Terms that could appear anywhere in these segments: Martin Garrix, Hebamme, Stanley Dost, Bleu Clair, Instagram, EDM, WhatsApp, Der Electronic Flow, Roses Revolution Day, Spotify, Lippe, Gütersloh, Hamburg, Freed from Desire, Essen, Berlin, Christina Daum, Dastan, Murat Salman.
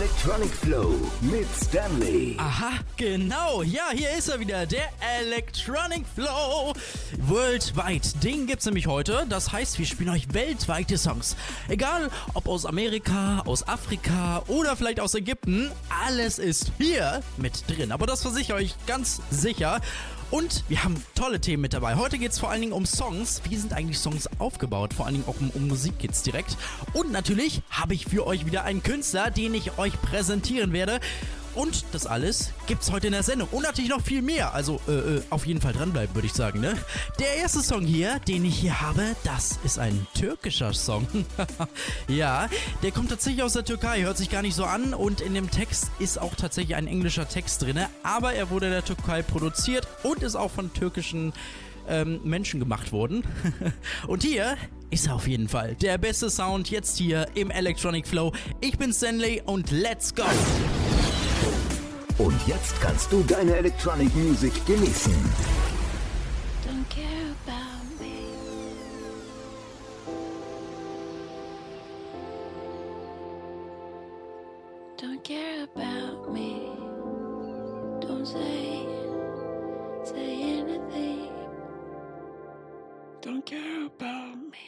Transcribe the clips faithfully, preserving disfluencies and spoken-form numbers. Electronic Flow mit Stanley. Aha, genau. Ja, hier ist er wieder, der Electronic Flow Worldwide. Den gibt's nämlich heute. Das heißt, wir spielen euch weltweite Songs. Egal, ob aus Amerika, aus Afrika oder vielleicht aus Ägypten, alles ist hier mit drin. Aber das versichere ich euch ganz sicher. Und wir haben tolle Themen mit dabei. Heute geht's vor allen Dingen um Songs. Wie sind eigentlich Songs aufgebaut? Vor allen Dingen auch um, um Musik geht's direkt. Und natürlich habe ich für euch wieder einen Künstler, den ich euch präsentieren werde. Und das alles gibt's heute in der Sendung. Und natürlich noch viel mehr. Also äh, auf jeden Fall dranbleiben, würde ich sagen, ne? Der erste Song hier, den ich hier habe, das ist ein türkischer Song. Ja, der kommt tatsächlich aus der Türkei, hört sich gar nicht so an. Und in dem Text ist auch tatsächlich ein englischer Text drin. Aber er wurde in der Türkei produziert und ist auch von türkischen ähm, Menschen gemacht worden. Und hier ist er auf jeden Fall der beste Sound jetzt hier im Electronic Flow. Ich bin Stanley und let's go! Und jetzt kannst du deine Electronic Music genießen. Don't care about me. Don't care about me. Don't say, say anything. Don't care about me.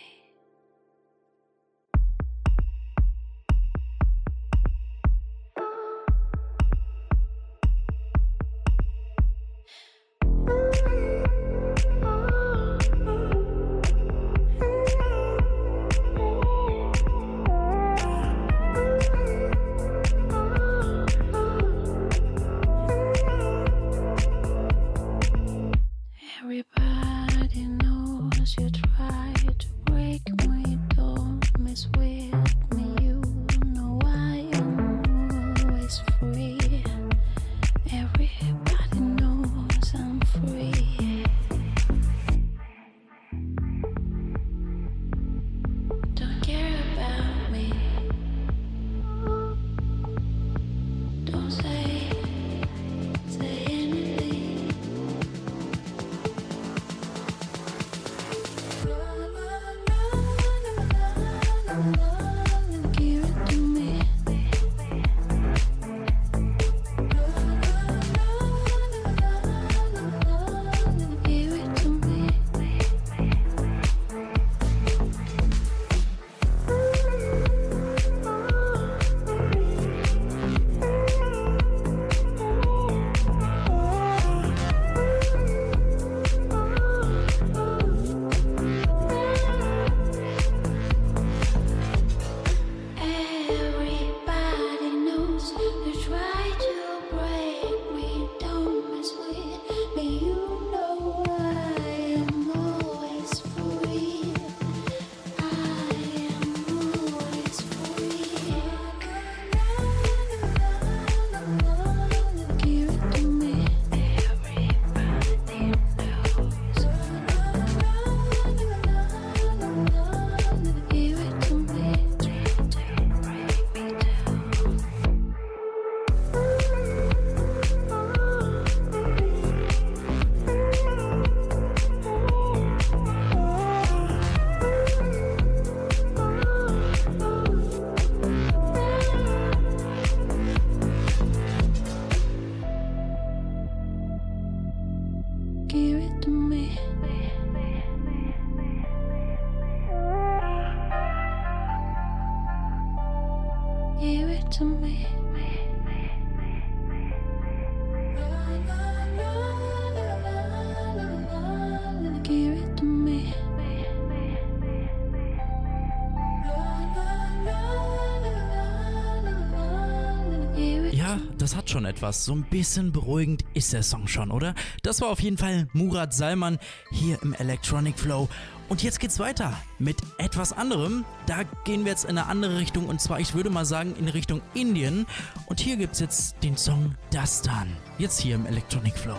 Das hat schon etwas. So ein bisschen beruhigend ist der Song schon, oder? Das war auf jeden Fall Murat Salman hier im Electronic Flow. Und jetzt geht's weiter mit etwas anderem. Da gehen wir jetzt in eine andere Richtung. Und zwar, ich würde mal sagen, in Richtung Indien. Und hier gibt's jetzt den Song Dastan. Jetzt hier im Electronic Flow.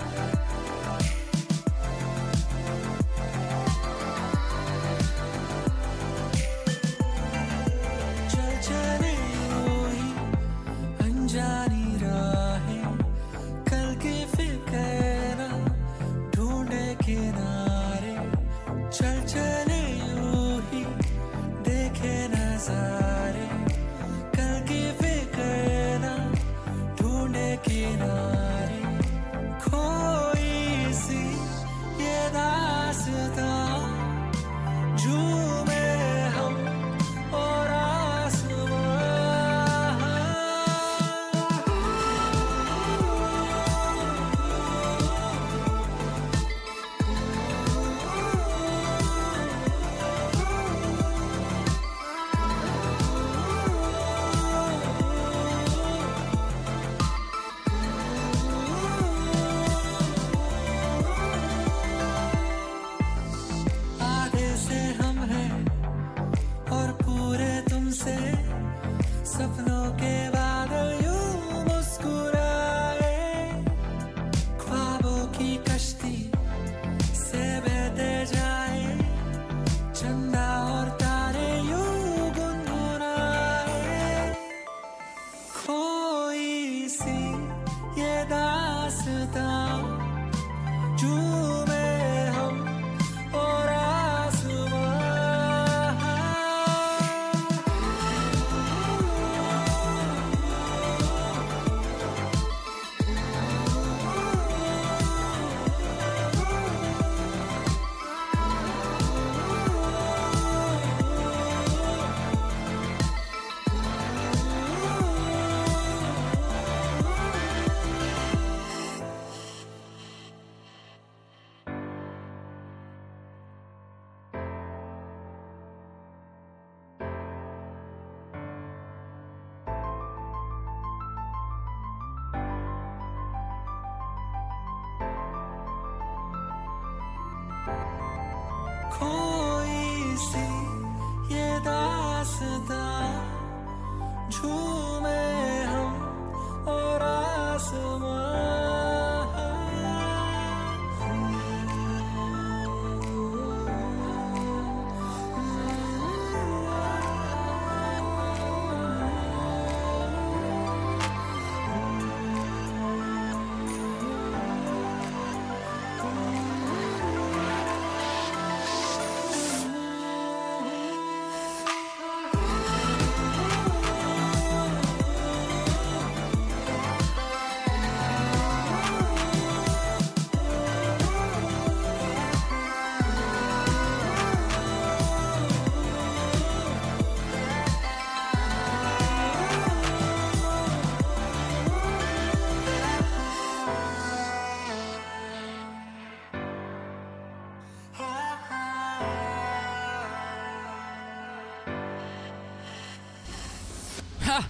Can I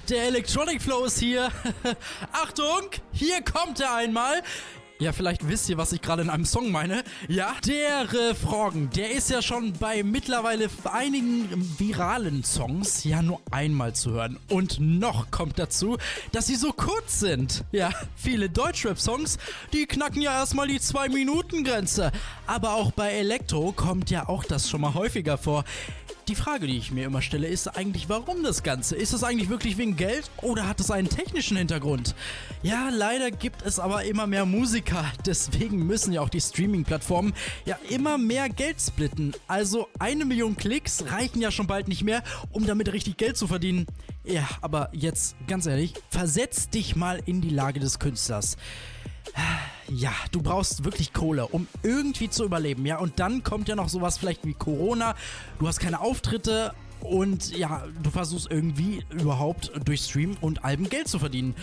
Der Electronic Flow ist hier. Achtung, hier kommt er einmal. Ja, vielleicht wisst ihr, was ich gerade in einem Song meine. Ja, der Refrain, der ist ja schon bei mittlerweile einigen viralen Songs ja nur einmal zu hören. Und noch kommt dazu, dass sie so kurz sind. Ja, viele Deutschrap-Songs, die knacken ja erstmal die zwei-Minuten-Grenze. Aber auch bei Elektro kommt ja auch das schon mal häufiger vor. Die Frage, die ich mir immer stelle, ist eigentlich, warum das Ganze? Ist das eigentlich wirklich wegen Geld oder hat es einen technischen Hintergrund? Ja, leider gibt es aber immer mehr Musiker, deswegen müssen ja auch die Streaming-Plattformen ja immer mehr Geld splitten. Also eine Million Klicks reichen ja schon bald nicht mehr, um damit richtig Geld zu verdienen. Ja, aber jetzt, ganz ehrlich, versetz dich mal in die Lage des Künstlers. Ja, du brauchst wirklich Kohle, um irgendwie zu überleben, ja, und dann kommt ja noch sowas vielleicht wie Corona, du hast keine Auftritte und ja, du versuchst irgendwie überhaupt durch Stream und Alben Geld zu verdienen.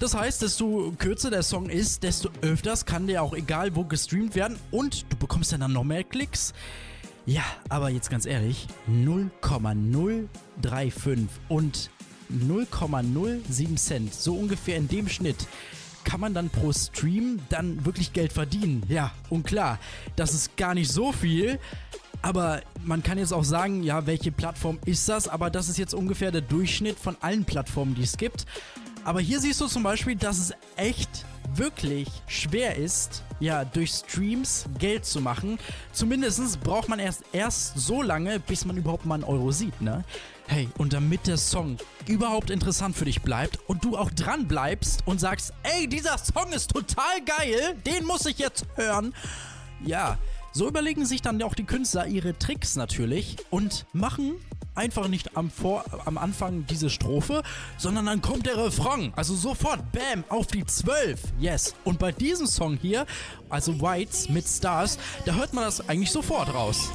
Das heißt, desto kürzer der Song ist, desto öfters kann der auch egal wo gestreamt werden und du bekommst ja dann noch mehr Klicks. Ja, aber jetzt ganz ehrlich, null Komma null drei fünf und null Komma null sieben Cent, so ungefähr in dem Schnitt, kann man dann pro Stream dann wirklich Geld verdienen. Ja, und klar, das ist gar nicht so viel, aber man kann jetzt auch sagen, ja, welche Plattform ist das? Aber das ist jetzt ungefähr der Durchschnitt von allen Plattformen, die es gibt. Aber hier siehst du zum Beispiel, dass es echt wirklich schwer ist, ja, durch Streams Geld zu machen. Zumindest braucht man erst, erst so lange, bis man überhaupt mal einen Euro sieht, ne? Hey, und damit der Song überhaupt interessant für dich bleibt und du auch dran bleibst und sagst, ey, dieser Song ist total geil, den muss ich jetzt hören. Ja, so überlegen sich dann auch die Künstler ihre Tricks natürlich und machen einfach nicht am, Vor- am Anfang diese Strophe, sondern dann kommt der Refrain. Also sofort, bam, auf die zwölf. Yes. Und bei diesem Song hier, also Whites mit Stars, da hört man das eigentlich sofort raus.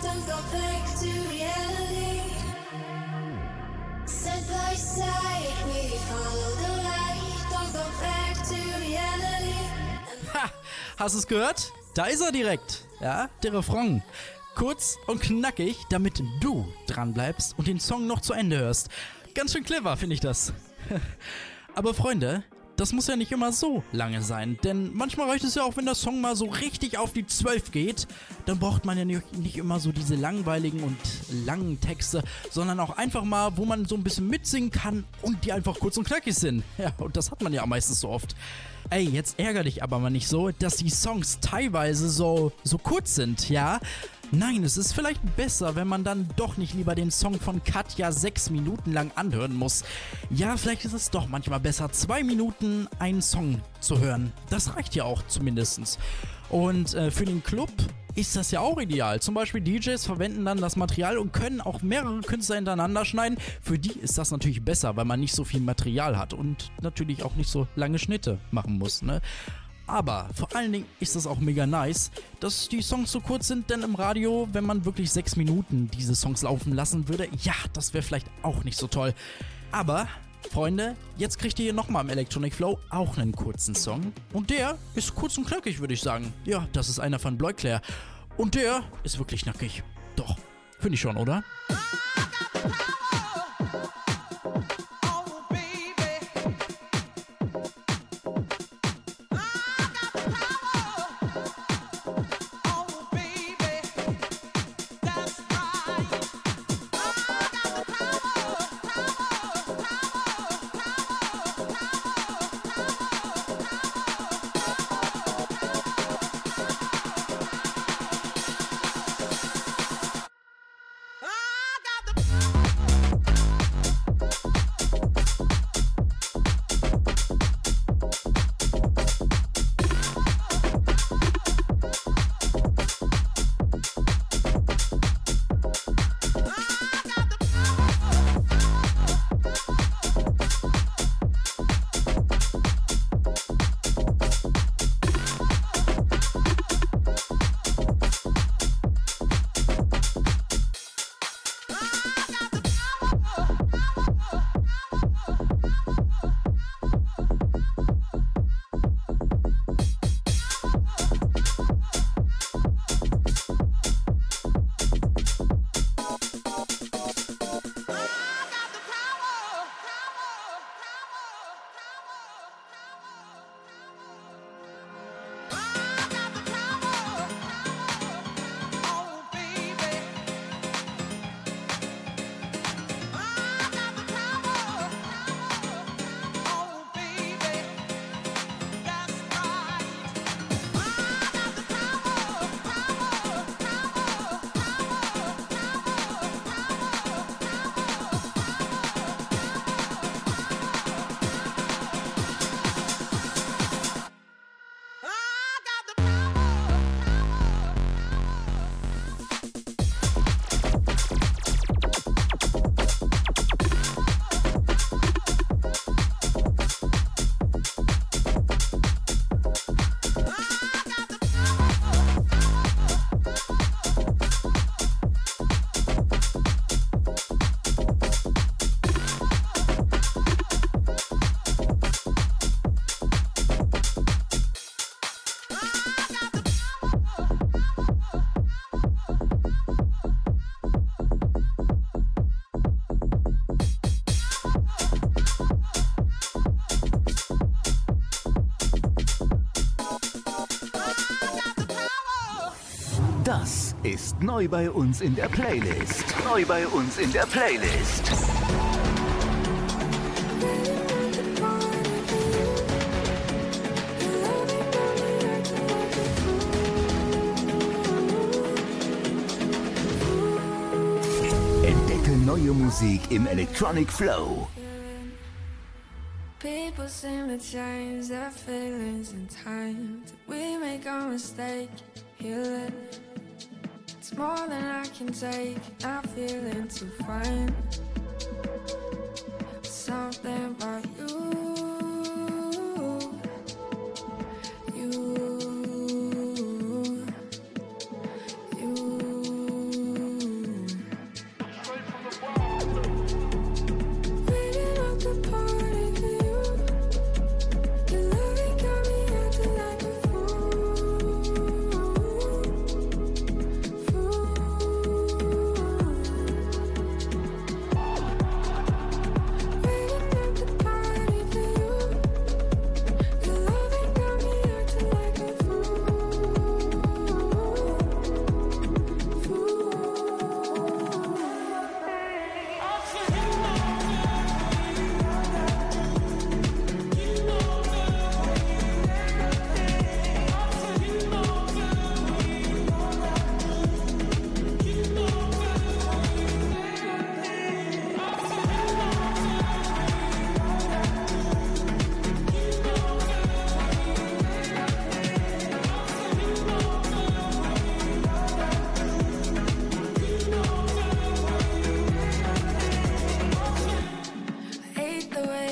Ha, hast du es gehört? Da ist er direkt, ja, der Refrain. Kurz und knackig, damit du dran bleibst und den Song noch zu Ende hörst. Ganz schön clever, finde ich das. Aber Freunde, das muss ja nicht immer so lange sein, denn manchmal reicht es ja auch, wenn der Song mal so richtig auf die zwölf geht, dann braucht man ja nicht, nicht immer so diese langweiligen und langen Texte, sondern auch einfach mal, wo man so ein bisschen mitsingen kann und die einfach kurz und knackig sind. Ja, und das hat man ja meistens so oft. Ey, jetzt ärger dich aber mal nicht so, dass die Songs teilweise so, so kurz sind, ja? Nein, es ist vielleicht besser, wenn man dann doch nicht lieber den Song von Katja sechs Minuten lang anhören muss. Ja, vielleicht ist es doch manchmal besser, zwei Minuten einen Song zu hören. Das reicht ja auch zumindestens. Und äh, für den Club ist das ja auch ideal. Zum Beispiel D Js verwenden dann das Material und können auch mehrere Künstler hintereinander schneiden. Für die ist das natürlich besser, weil man nicht so viel Material hat und natürlich auch nicht so lange Schnitte machen muss, ne? Aber vor allen Dingen ist das auch mega nice, dass die Songs so kurz sind, denn im Radio, wenn man wirklich sechs Minuten diese Songs laufen lassen würde, ja, das wäre vielleicht auch nicht so toll. Aber, Freunde, jetzt kriegt ihr hier nochmal im Electronic Flow auch einen kurzen Song. Und der ist kurz und knackig, würde ich sagen. Ja, das ist einer von Bleu Clair. Und der ist wirklich knackig. Doch, finde ich schon, oder? Ist neu bei uns in der Playlist. Neu bei uns in der Playlist. Entdecke neue Musik im Electronic Flow. People seem to change their feelings in time. Did we make a mistake? Heal it. It's more than I can take, I'm feeling too fine. Something about you, you, you. Waiting up the party for you. Your loving got me acting like a fool.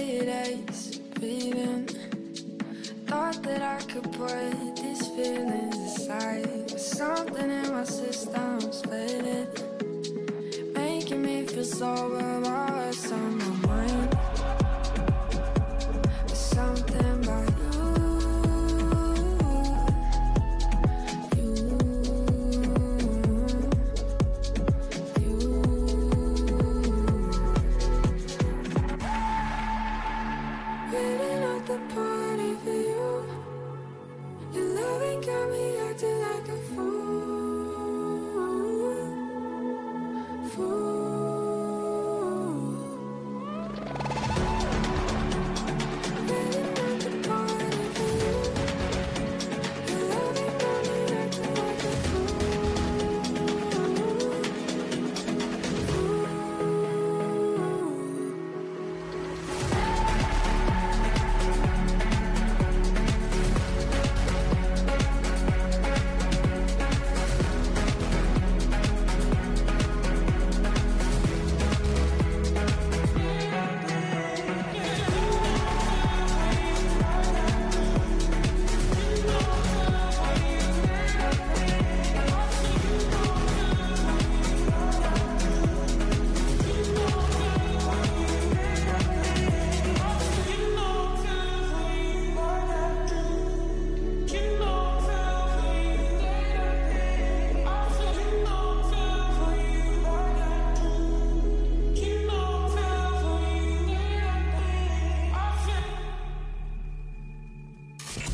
late eyes reading. Thought that I could put these feelings aside. Something in my system's faded, making me feel sober. My heart's on my mind. There's something about you, you, you. Waiting at the party for you. Your loving got me acting like a fool, fool.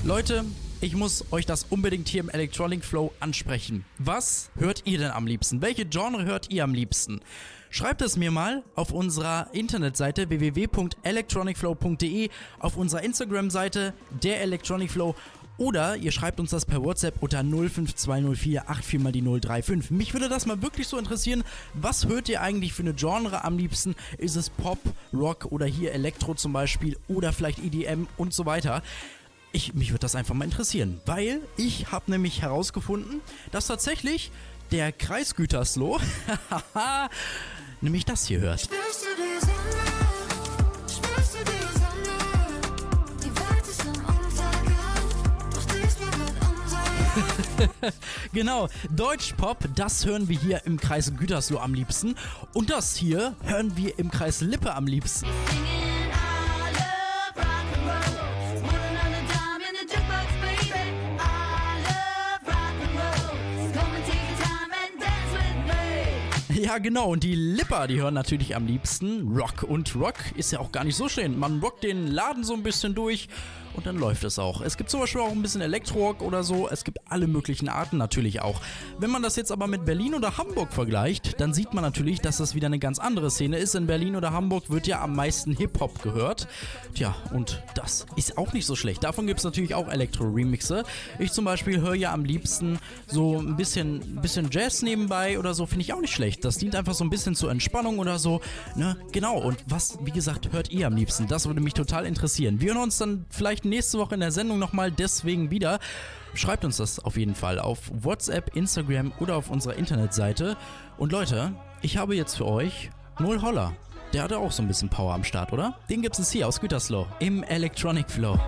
Leute, ich muss euch das unbedingt hier im Electronic Flow ansprechen. Was hört ihr denn am liebsten? Welche Genre hört ihr am liebsten? Schreibt es mir mal auf unserer Internetseite w w w punkt electronic flow punkt d e, auf unserer Instagram-Seite der Electronic Flow, oder ihr schreibt uns das per WhatsApp unter null fünf zwei null vier acht vier mal die null drei fünf. Mich würde das mal wirklich so interessieren, was hört ihr eigentlich für eine Genre am liebsten? Ist es Pop, Rock oder hier Elektro zum Beispiel oder vielleicht E D M und so weiter? Ich, mich würde das einfach mal interessieren, weil ich habe nämlich herausgefunden, dass tatsächlich der Kreis Gütersloh nämlich das hier hört. Genau, Deutschpop, das hören wir hier im Kreis Gütersloh am liebsten und das hier hören wir im Kreis Lippe am liebsten. Ja, genau. Und die Lipper, die hören natürlich am liebsten Rock. Und Rock ist ja auch gar nicht so schön. Man rockt den Laden so ein bisschen durch und dann läuft es auch. Es gibt zum Beispiel auch ein bisschen Elektrorock oder so. Es gibt alle möglichen Arten natürlich auch. Wenn man das jetzt aber mit Berlin oder Hamburg vergleicht, dann sieht man natürlich, dass das wieder eine ganz andere Szene ist. In Berlin oder Hamburg wird ja am meisten Hip-Hop gehört. Tja, und das ist auch nicht so schlecht. Davon gibt es natürlich auch Elektro-Remixe. Ich zum Beispiel höre ja am liebsten so ein bisschen, bisschen Jazz nebenbei oder so. Finde ich auch nicht schlecht. Das Das dient einfach so ein bisschen zur Entspannung oder so, ne? Genau, und was, wie gesagt, hört ihr am liebsten? Das würde mich total interessieren. Wir hören uns dann vielleicht nächste Woche in der Sendung nochmal deswegen wieder. Schreibt uns das auf jeden Fall auf WhatsApp, Instagram oder auf unserer Internetseite. Und Leute, ich habe jetzt für euch Null Holler. Der hatte auch so ein bisschen Power am Start, oder? Den gibt es hier aus Gütersloh im Electronic Flow.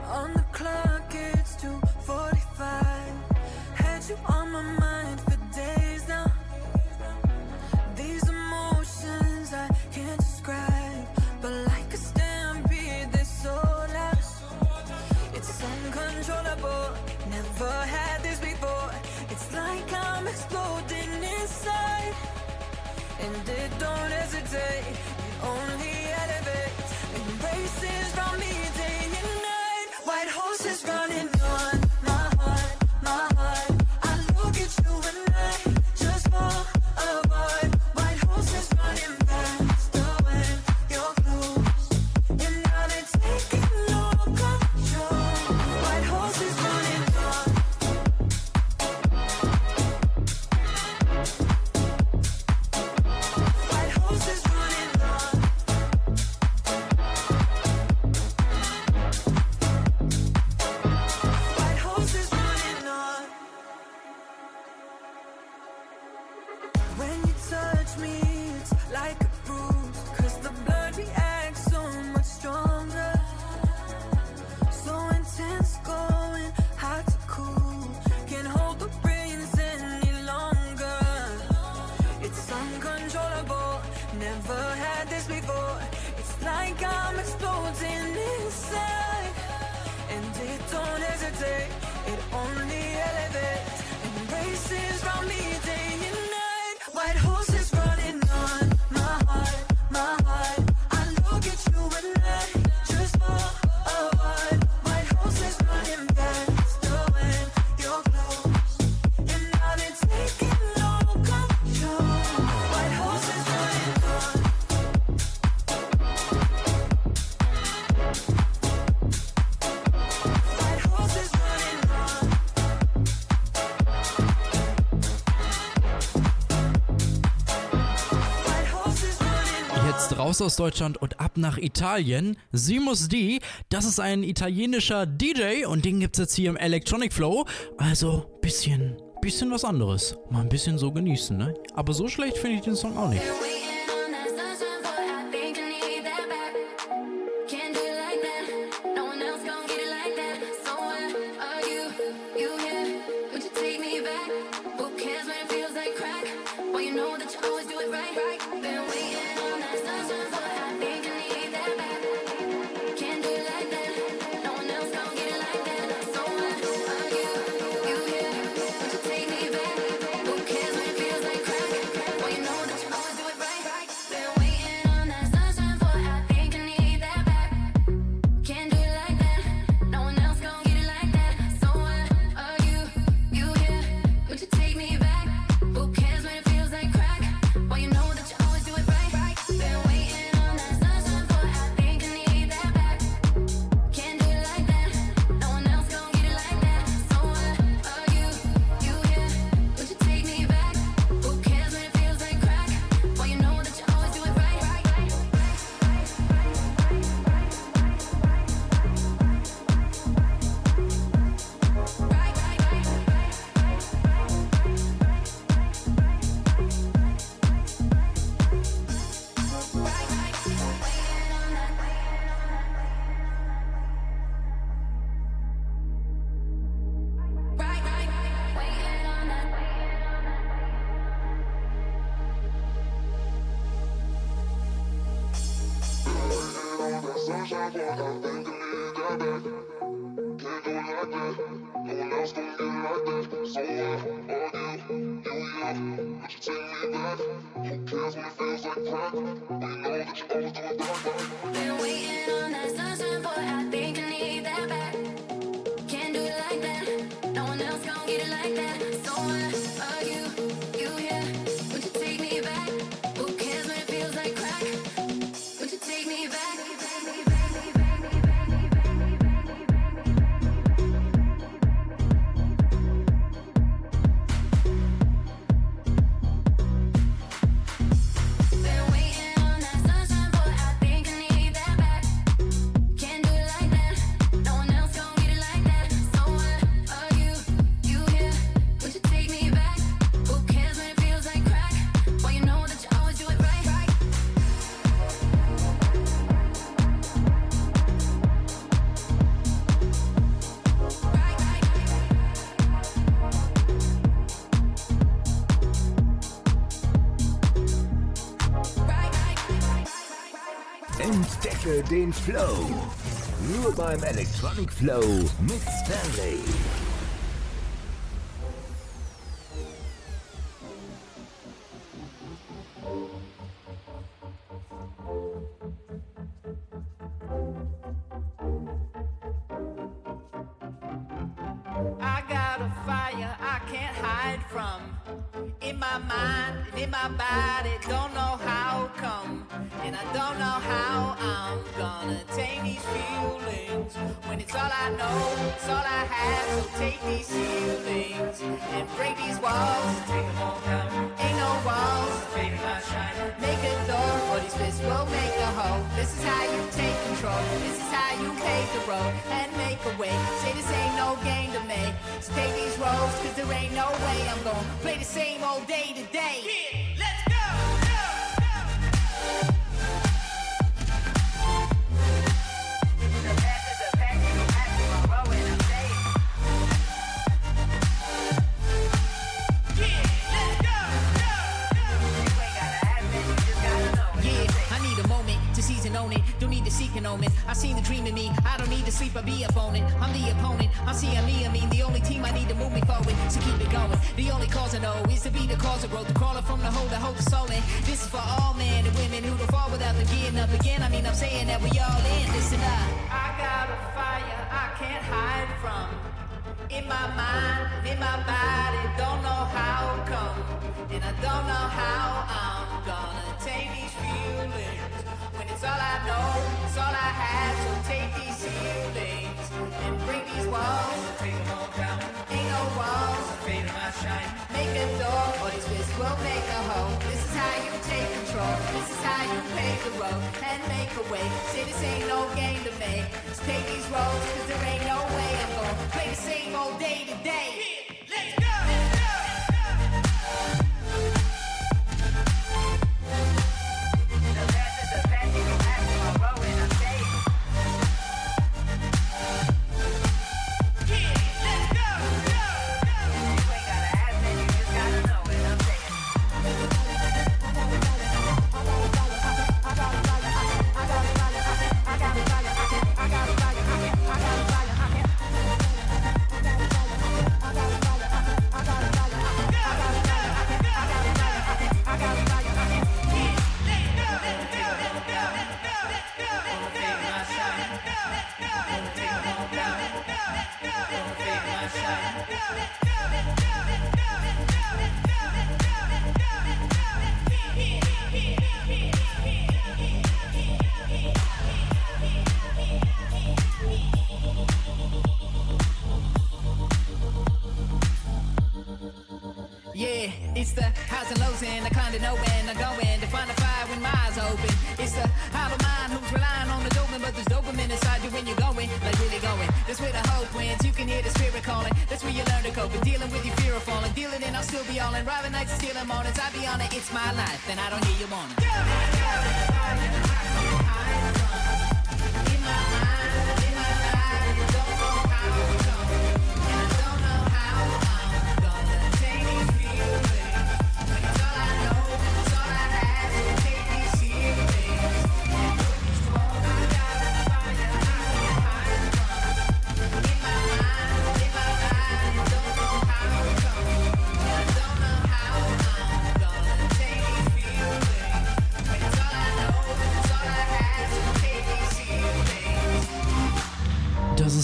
raus aus Deutschland und ab nach Italien. Sie muss die, das ist ein italienischer D J und den gibt's jetzt hier im Electronic Flow. Also bisschen, bisschen was anderes. Mal ein bisschen so genießen, ne? Aber so schlecht finde ich den Song auch nicht. Den Flow. Nur beim Electronic Flow mit Stanley. I got a fire I can't hide from. In my mind and in my body, don't know how come. And I don't know how I'm gonna tame these feelings when it's all I know, it's all I have. So take these ceilings and break these walls. Take them all down. Ain't no walls, baby, my shine. Make a door, all these fists will make a hole. This is how you take control. This is how you pave the road and make a way. Say this ain't no game to make. So take these roads, cause there ain't no way I'm gonna play the same old day to day. Yeah. I seen the dream in me, I don't need to sleep or be a phone. I'm the opponent, I'm seeing me, I mean the only team I need to move me forward, so keep it going. The only cause I know is to be the cause of growth, the crawler from the hole, the hope is stolen. This is for all men and women who don't fall without them getting up again. I mean I'm saying that we all in, listen up. I got a fire I can't hide from. In my mind, in my body, don't know how come. And I don't know how I'm gonna take these feelings. It's all I know, it's all I have, so take these ceilings and break these walls, take them all down, ain't no walls, fade my shine, make a door, all these fists will make a hole, this is how you take control. This is how you pave the road and make a way. Say this ain't no game to make. Just take these roads, cause there ain't no way I'm gonna play the same old day to day.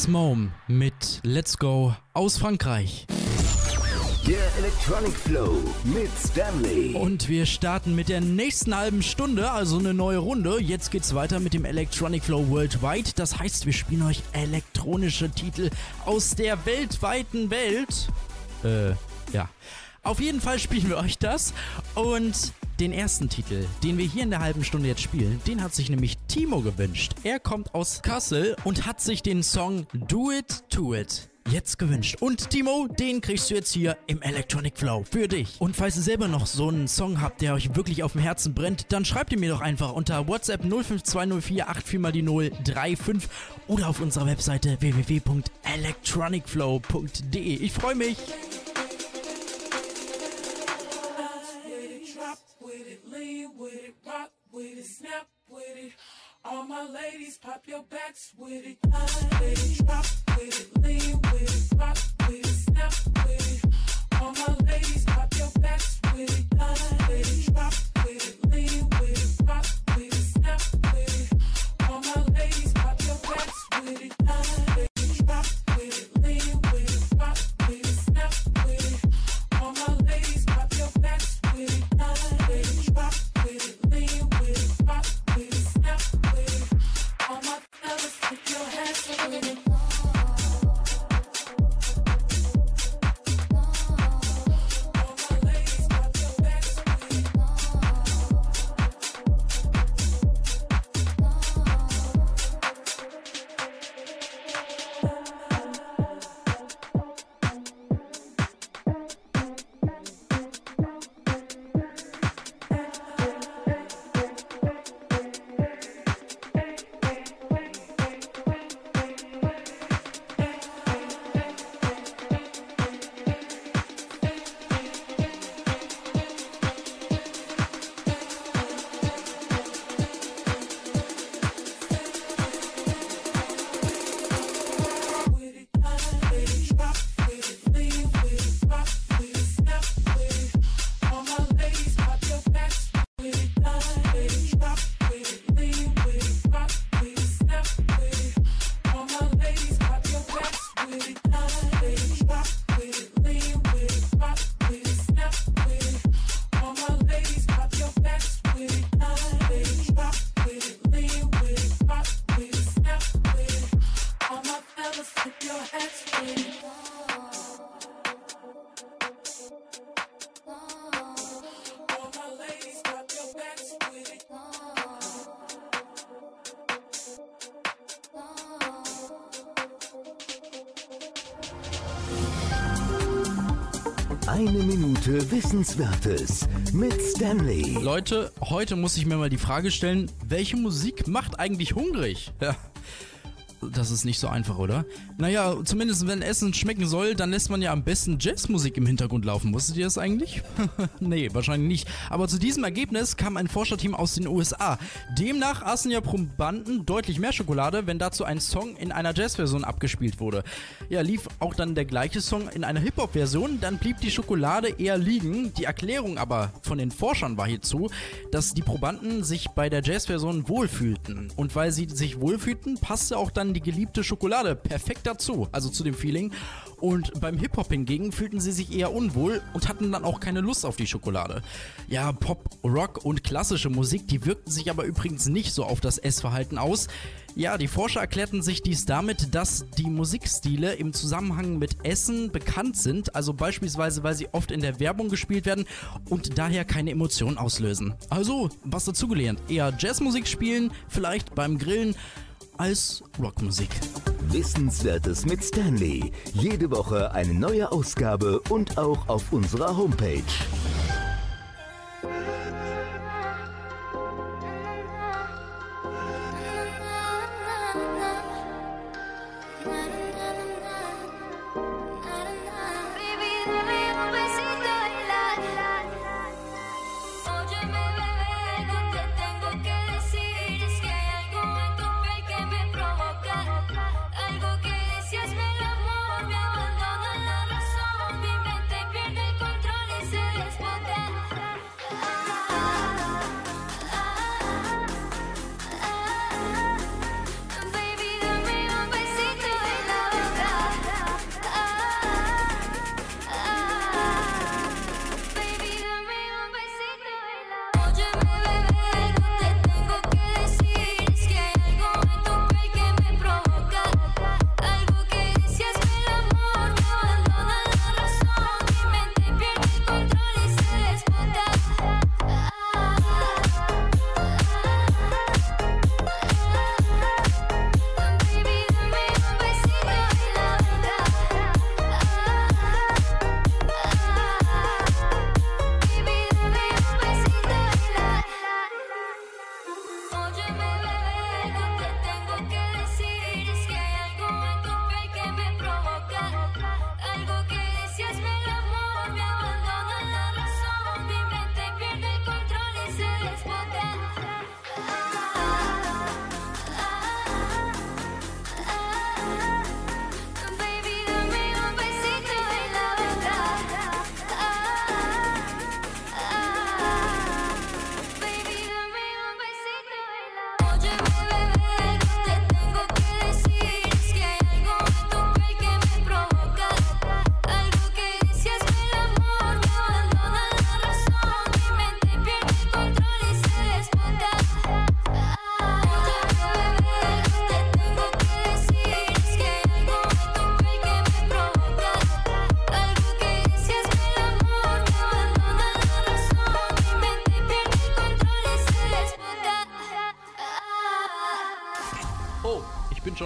Mom mit Let's Go aus Frankreich. Der Electronic Flow mit Stanley. Und wir starten mit der nächsten halben Stunde, also eine neue Runde. Jetzt geht's weiter mit dem Electronic Flow Worldwide. Das heißt, wir spielen euch elektronische Titel aus der weltweiten Welt. Äh, ja. Auf jeden Fall spielen wir euch das. Und den ersten Titel, den wir hier in der halben Stunde jetzt spielen, den hat sich nämlich Timo gewünscht. Er kommt aus Kassel und hat sich den Song Do It To It jetzt gewünscht. Und Timo, den kriegst du jetzt hier im Electronic Flow für dich. Und falls ihr selber noch so einen Song habt, der euch wirklich auf dem Herzen brennt, dann schreibt ihr mir doch einfach unter WhatsApp null fünf zwei null vier acht vier null null drei fünf oder auf unserer Webseite w w w punkt electronic flow punkt d e. Ich freue mich. With it, snap with it, all my ladies pop your backs with it, with it, drop with it, lean with it, rock with it, snap with it, all my ladies pop your backs with it, with it, drop with it, lean with it, rock with it, snap with it, all my ladies pop your backs with it, with it, drop with it, lean with it, rock with it, snap with it, all my ladies pop your backs with it, with it, drop with it, lean with it. All my ladies pop your Eine Minute Wissenswertes mit Stanley. Leute, heute muss ich mir mal die Frage stellen, welche Musik macht eigentlich hungrig? Ja. Das ist nicht so einfach, oder? Naja, zumindest wenn Essen schmecken soll, dann lässt man ja am besten Jazzmusik im Hintergrund laufen. Wusstet ihr das eigentlich? Nee, wahrscheinlich nicht. Aber zu diesem Ergebnis kam ein Forscherteam aus den U S A. Demnach aßen ja Probanden deutlich mehr Schokolade, wenn dazu ein Song in einer Jazzversion abgespielt wurde. Ja, lief auch dann der gleiche Song in einer Hip-Hop-Version, dann blieb die Schokolade eher liegen. Die Erklärung aber von den Forschern war hierzu, dass die Probanden sich bei der Jazzversion wohlfühlten. Und weil sie sich wohlfühlten, passte auch dann die geliebte Schokolade perfekt dazu, also zu dem Feeling. Und beim Hip-Hop hingegen fühlten sie sich eher unwohl und hatten dann auch keine Lust auf die Schokolade. Ja, Pop, Rock und klassische Musik, die wirkten sich aber übrigens nicht so auf das Essverhalten aus. Ja, die Forscher erklärten sich dies damit, dass die Musikstile im Zusammenhang mit Essen bekannt sind, also beispielsweise, weil sie oft in der Werbung gespielt werden und daher keine Emotionen auslösen. Also, was dazugelernt? Eher Jazzmusik spielen, vielleicht beim Grillen, als Rockmusik. Wissenswertes mit Stanley. Jede Woche eine neue Ausgabe und auch auf unserer Homepage.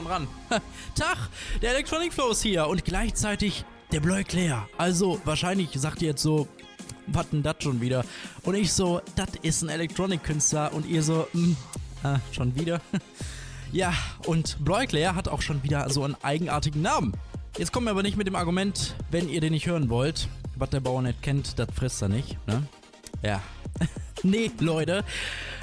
Ran. Tag, der Electronic Flow ist hier und gleichzeitig der Bleu Clair. Also wahrscheinlich sagt ihr jetzt so, was denn das schon wieder? Und ich so, das ist ein Electronic-Künstler und ihr so, mh, ah, schon wieder? Ja, und Bleu Clair hat auch schon wieder so einen eigenartigen Namen. Jetzt kommen wir aber nicht mit dem Argument, wenn ihr den nicht hören wollt, was der Bauer nicht kennt, das frisst er nicht, ne? Ja. Nee, Leute,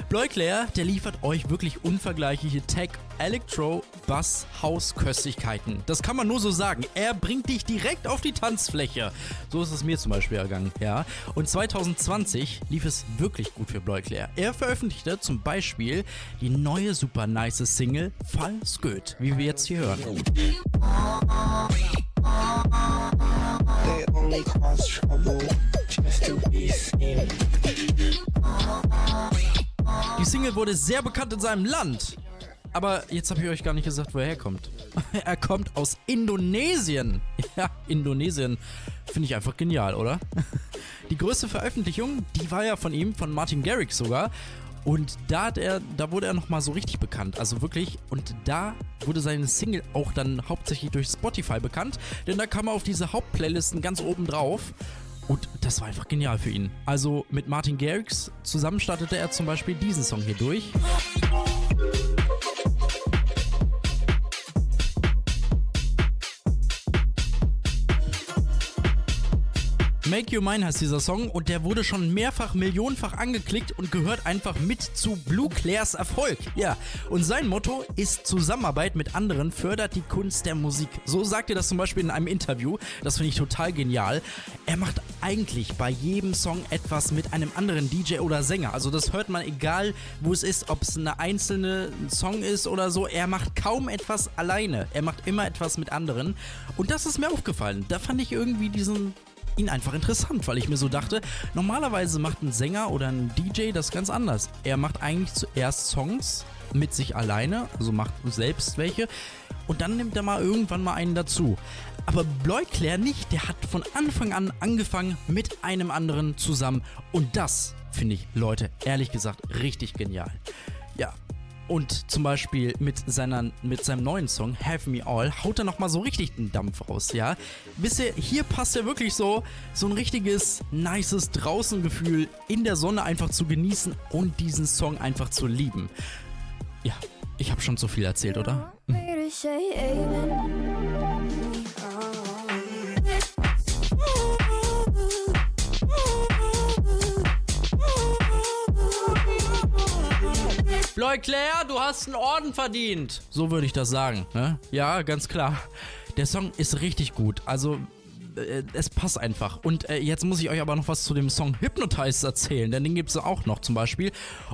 Bleu Clair, der liefert euch wirklich unvergleichliche Tech, Electro, Bass, Hausköstlichkeiten. Das kann man nur so sagen. Er bringt dich direkt auf die Tanzfläche. So ist es mir zum Beispiel ergangen, ja. Und zwanzig zwanzig lief es wirklich gut für Bleu Clair. Er veröffentlichte zum Beispiel die neue super nice Single Fall Sköt, wie wir jetzt hier hören. They only cause trouble just to be seen. Die Single wurde sehr bekannt in seinem Land. Aber jetzt habe ich euch gar nicht gesagt, wo er herkommt. Er kommt aus Indonesien. Ja, Indonesien. Finde ich einfach genial, oder? Die größte Veröffentlichung, die war ja von ihm, von Martin Garrix sogar. Und da hat er, da wurde er nochmal so richtig bekannt. Also wirklich. Und da wurde seine Single auch dann hauptsächlich durch Spotify bekannt. Denn da kam er auf diese Hauptplaylisten ganz oben drauf. Und das war einfach genial für ihn. Also mit Martin Garrix zusammen startete er zum Beispiel diesen Song hier durch. Make You Mine heißt dieser Song und der wurde schon mehrfach, millionenfach angeklickt und gehört einfach mit zu Bleu Clairs Erfolg. Ja, und sein Motto ist: Zusammenarbeit mit anderen fördert die Kunst der Musik. So sagt er das zum Beispiel in einem Interview. Das finde ich total genial. Er macht eigentlich bei jedem Song etwas mit einem anderen D J oder Sänger. Also das hört man egal, wo es ist, ob es eine einzelne Song ist oder so. Er macht kaum etwas alleine. Er macht immer etwas mit anderen. Und das ist mir aufgefallen. Da fand ich irgendwie diesen... ihn einfach interessant, weil ich mir so dachte, normalerweise macht ein Sänger oder ein D J das ganz anders. Er macht eigentlich zuerst Songs mit sich alleine, also macht selbst welche und dann nimmt er mal irgendwann mal einen dazu. Aber Bleu Clair nicht, der hat von Anfang an angefangen mit einem anderen zusammen und das finde ich, Leute, ehrlich gesagt, richtig genial. Ja. Und zum Beispiel mit, seiner, mit seinem neuen Song Have Me All haut er nochmal so richtig den Dampf raus, ja. Wisst ihr, hier passt ja wirklich so, so ein richtiges, nices Draußengefühl in der Sonne einfach zu genießen und diesen Song einfach zu lieben. Ja, ich habe schon zu viel erzählt, oder? Bleu Clair, du hast einen Orden verdient. So würde ich das sagen, ne? Ja, ganz klar. Der Song ist richtig gut, also äh, es passt einfach. Und äh, jetzt muss ich euch aber noch was zu dem Song Hypnotize erzählen, denn den gibt es auch noch zum Beispiel.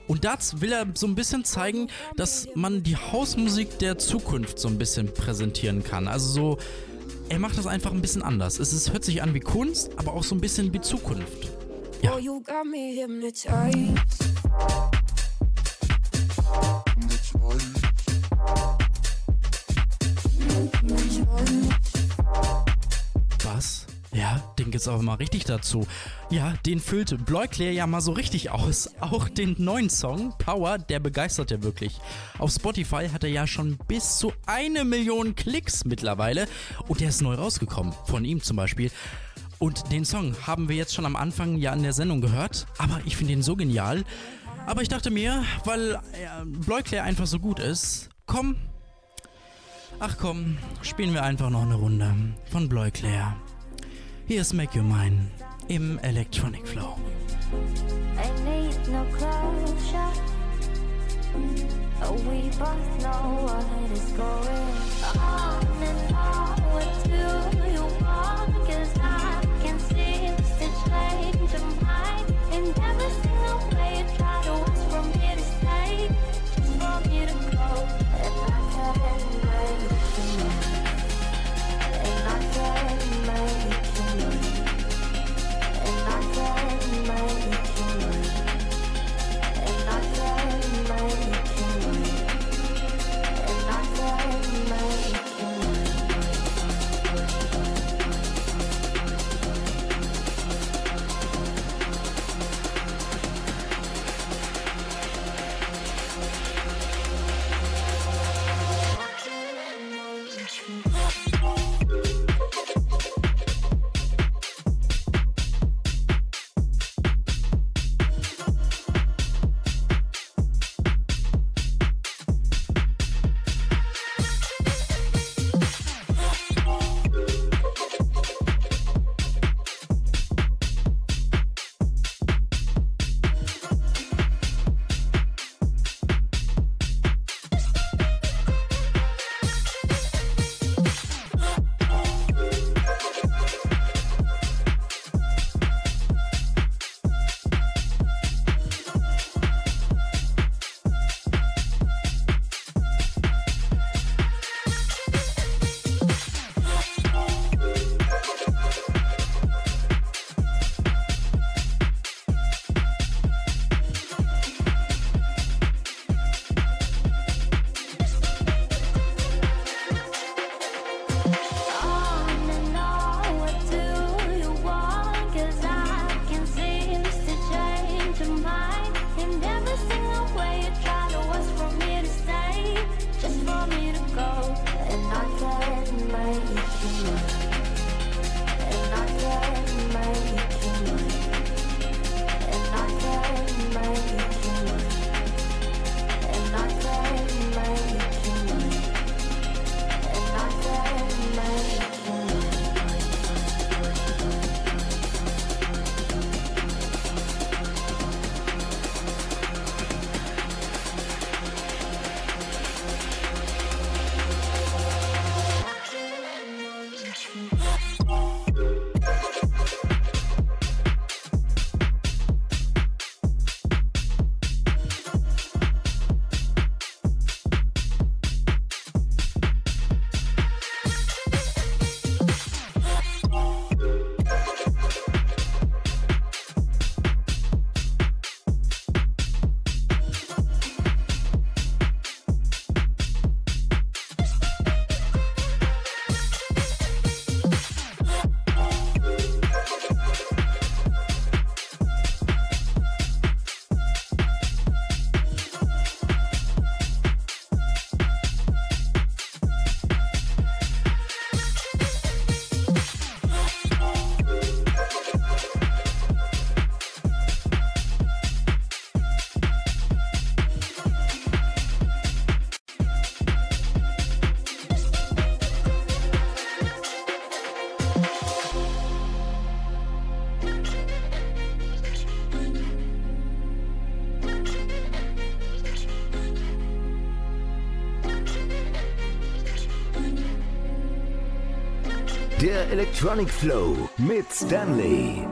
Und dazu will er so ein bisschen zeigen, dass man die Hausmusik der Zukunft so ein bisschen präsentieren kann. Also so, er macht das einfach ein bisschen anders. Es ist, hört sich an wie Kunst, aber auch so ein bisschen wie Zukunft. Ja. Oh, you got me hypnotized. Was? Ja, den geht's aber mal richtig dazu. Ja, den füllte Bleu Clair ja mal so richtig aus. Auch den neuen Song Power, der begeistert ja wirklich. Auf Spotify hat er ja schon bis zu eine Million Klicks mittlerweile und der ist neu rausgekommen, von ihm zum Beispiel. Und den Song haben wir jetzt schon am Anfang ja in der Sendung gehört, aber ich finde den so genial. Aber ich dachte mir, weil Bleu Clair einfach so gut ist, komm, ach komm, spielen wir einfach noch eine Runde von Bleu Clair. Hier ist Make You Mine im Electronic Flow. I need no closure. Oh, we both know what is going on and on. What do you want? Cause I can't seem to change my mind. And every single way you try to watch from here to stay, just for me to go. And I can't make you mine. And I can't make you mine. And I can't make you mine. And I can't make you mine. And I can't make you Der Electronic Flow mit Stanley.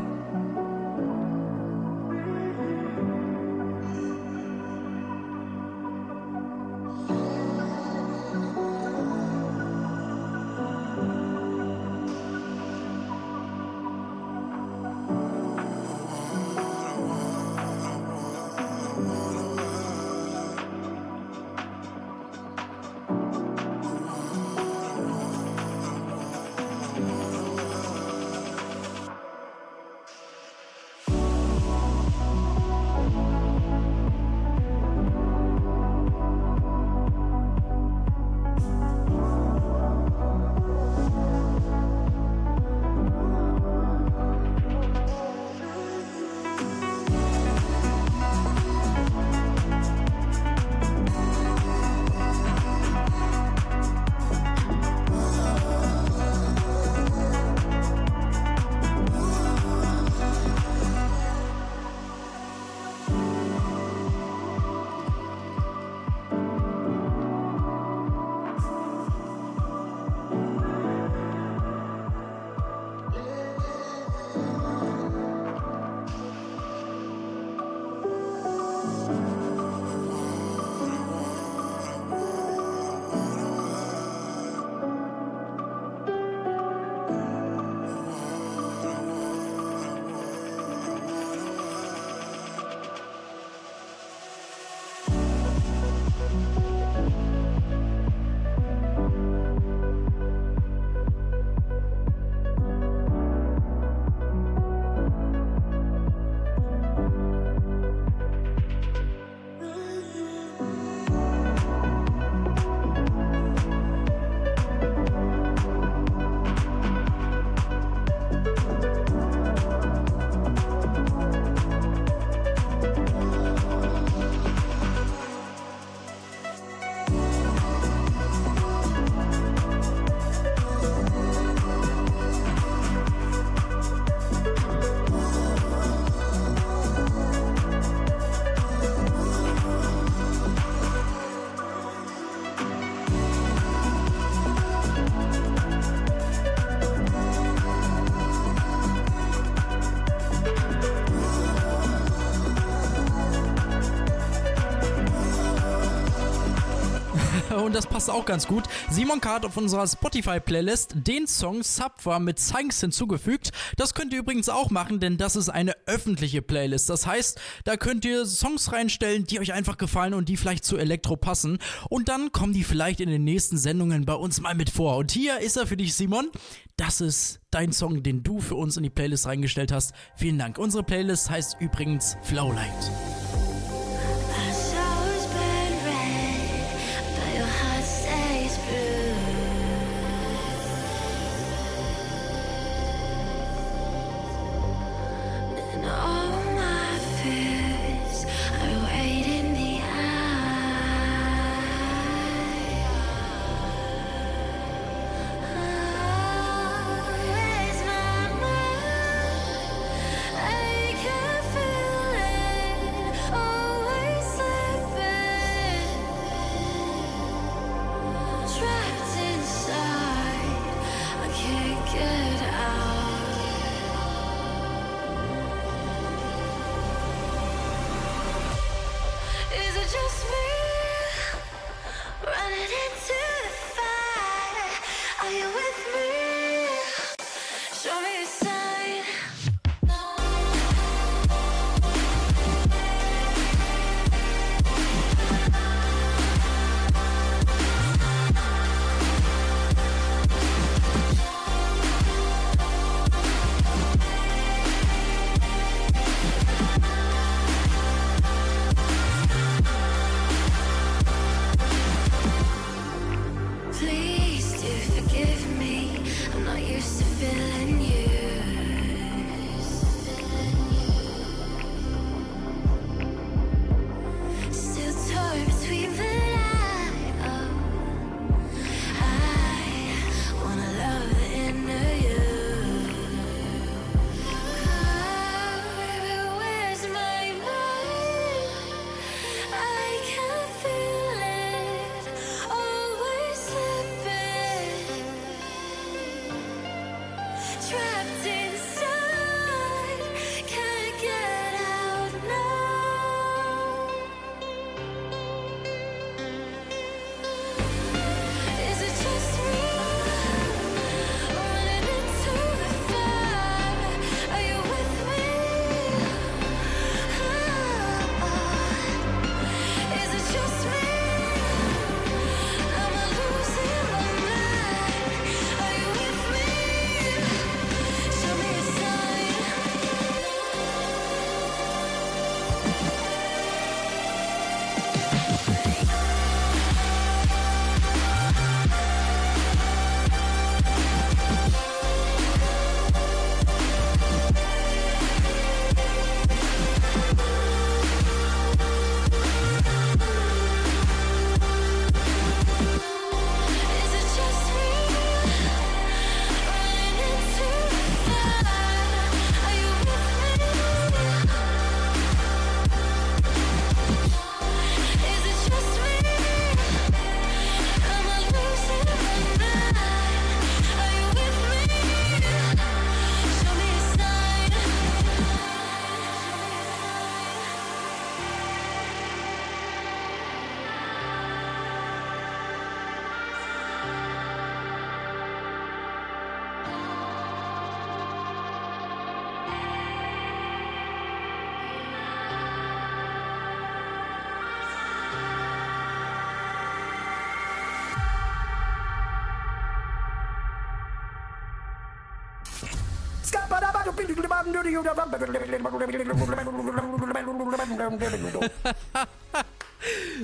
Und das passt auch ganz gut. Simon K. hat auf unserer Spotify-Playlist den Song Subwar mit Sanks hinzugefügt. Das könnt ihr übrigens auch machen, denn das ist eine öffentliche Playlist. Das heißt, da könnt ihr Songs reinstellen, die euch einfach gefallen und die vielleicht zu Elektro passen. Und dann kommen die vielleicht in den nächsten Sendungen bei uns mal mit vor. Und hier ist er für dich, Simon. Das ist dein Song, den du für uns in die Playlist reingestellt hast. Vielen Dank. Unsere Playlist heißt übrigens Flowlight.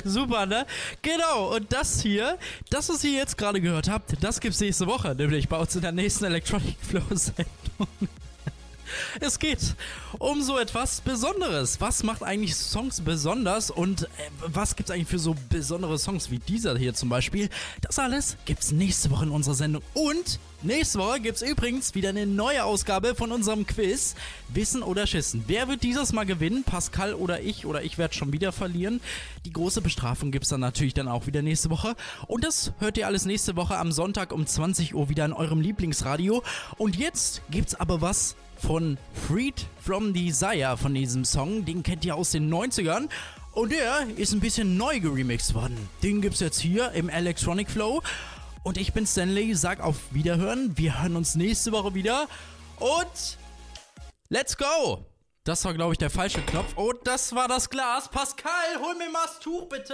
Super, ne? Genau, und das hier, das, was ihr jetzt gerade gehört habt, das gibt's nächste Woche, nämlich bei uns in der nächsten Electronic Flow-Sendung. Es geht um so etwas Besonderes. Was macht eigentlich Songs besonders und äh, was gibt's eigentlich für so besondere Songs wie dieser hier zum Beispiel? Das alles gibt's nächste Woche in unserer Sendung. Und nächste Woche gibt's übrigens wieder eine neue Ausgabe von unserem Quiz Wissen oder Schissen. Wer wird dieses Mal gewinnen? Pascal oder ich? Oder ich werde schon wieder verlieren. Die große Bestrafung gibt's dann natürlich dann auch wieder nächste Woche. Und das hört ihr alles nächste Woche am Sonntag um zwanzig Uhr wieder in eurem Lieblingsradio. Und jetzt gibt's aber was von Freed from Desire, von diesem Song. Den kennt ihr aus den neunzigern. Und der ist ein bisschen neu geremixed worden. Den gibt's jetzt hier im Electronic Flow. Und ich bin Stanley, sag auf Wiederhören. Wir hören uns nächste Woche wieder. Und let's go! Das war, glaube ich, der falsche Knopf. Und das war das Glas. Pascal, hol mir mal das Tuch, bitte.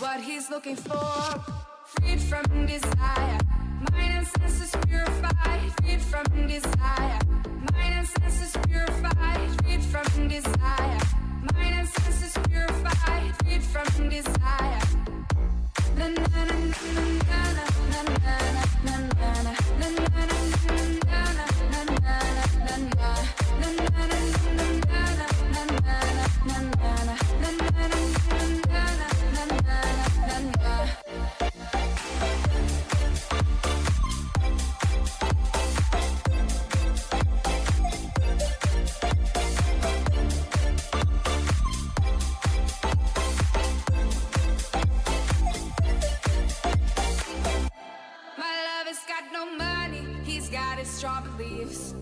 What he's looking for. Freed from desire, mind and senses purified. Freed from desire, mind and senses purified. Freed from desire, mind and senses purified. Freed from desire. Na na na na na na na na na na na na. Desire,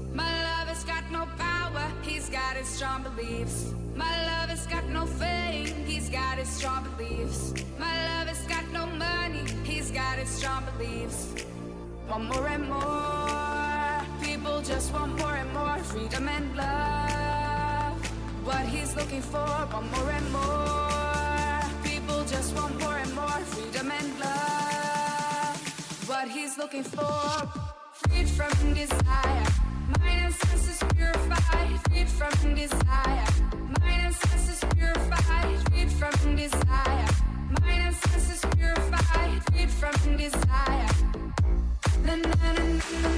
mind and senses purified, freed from desire. Na na na na.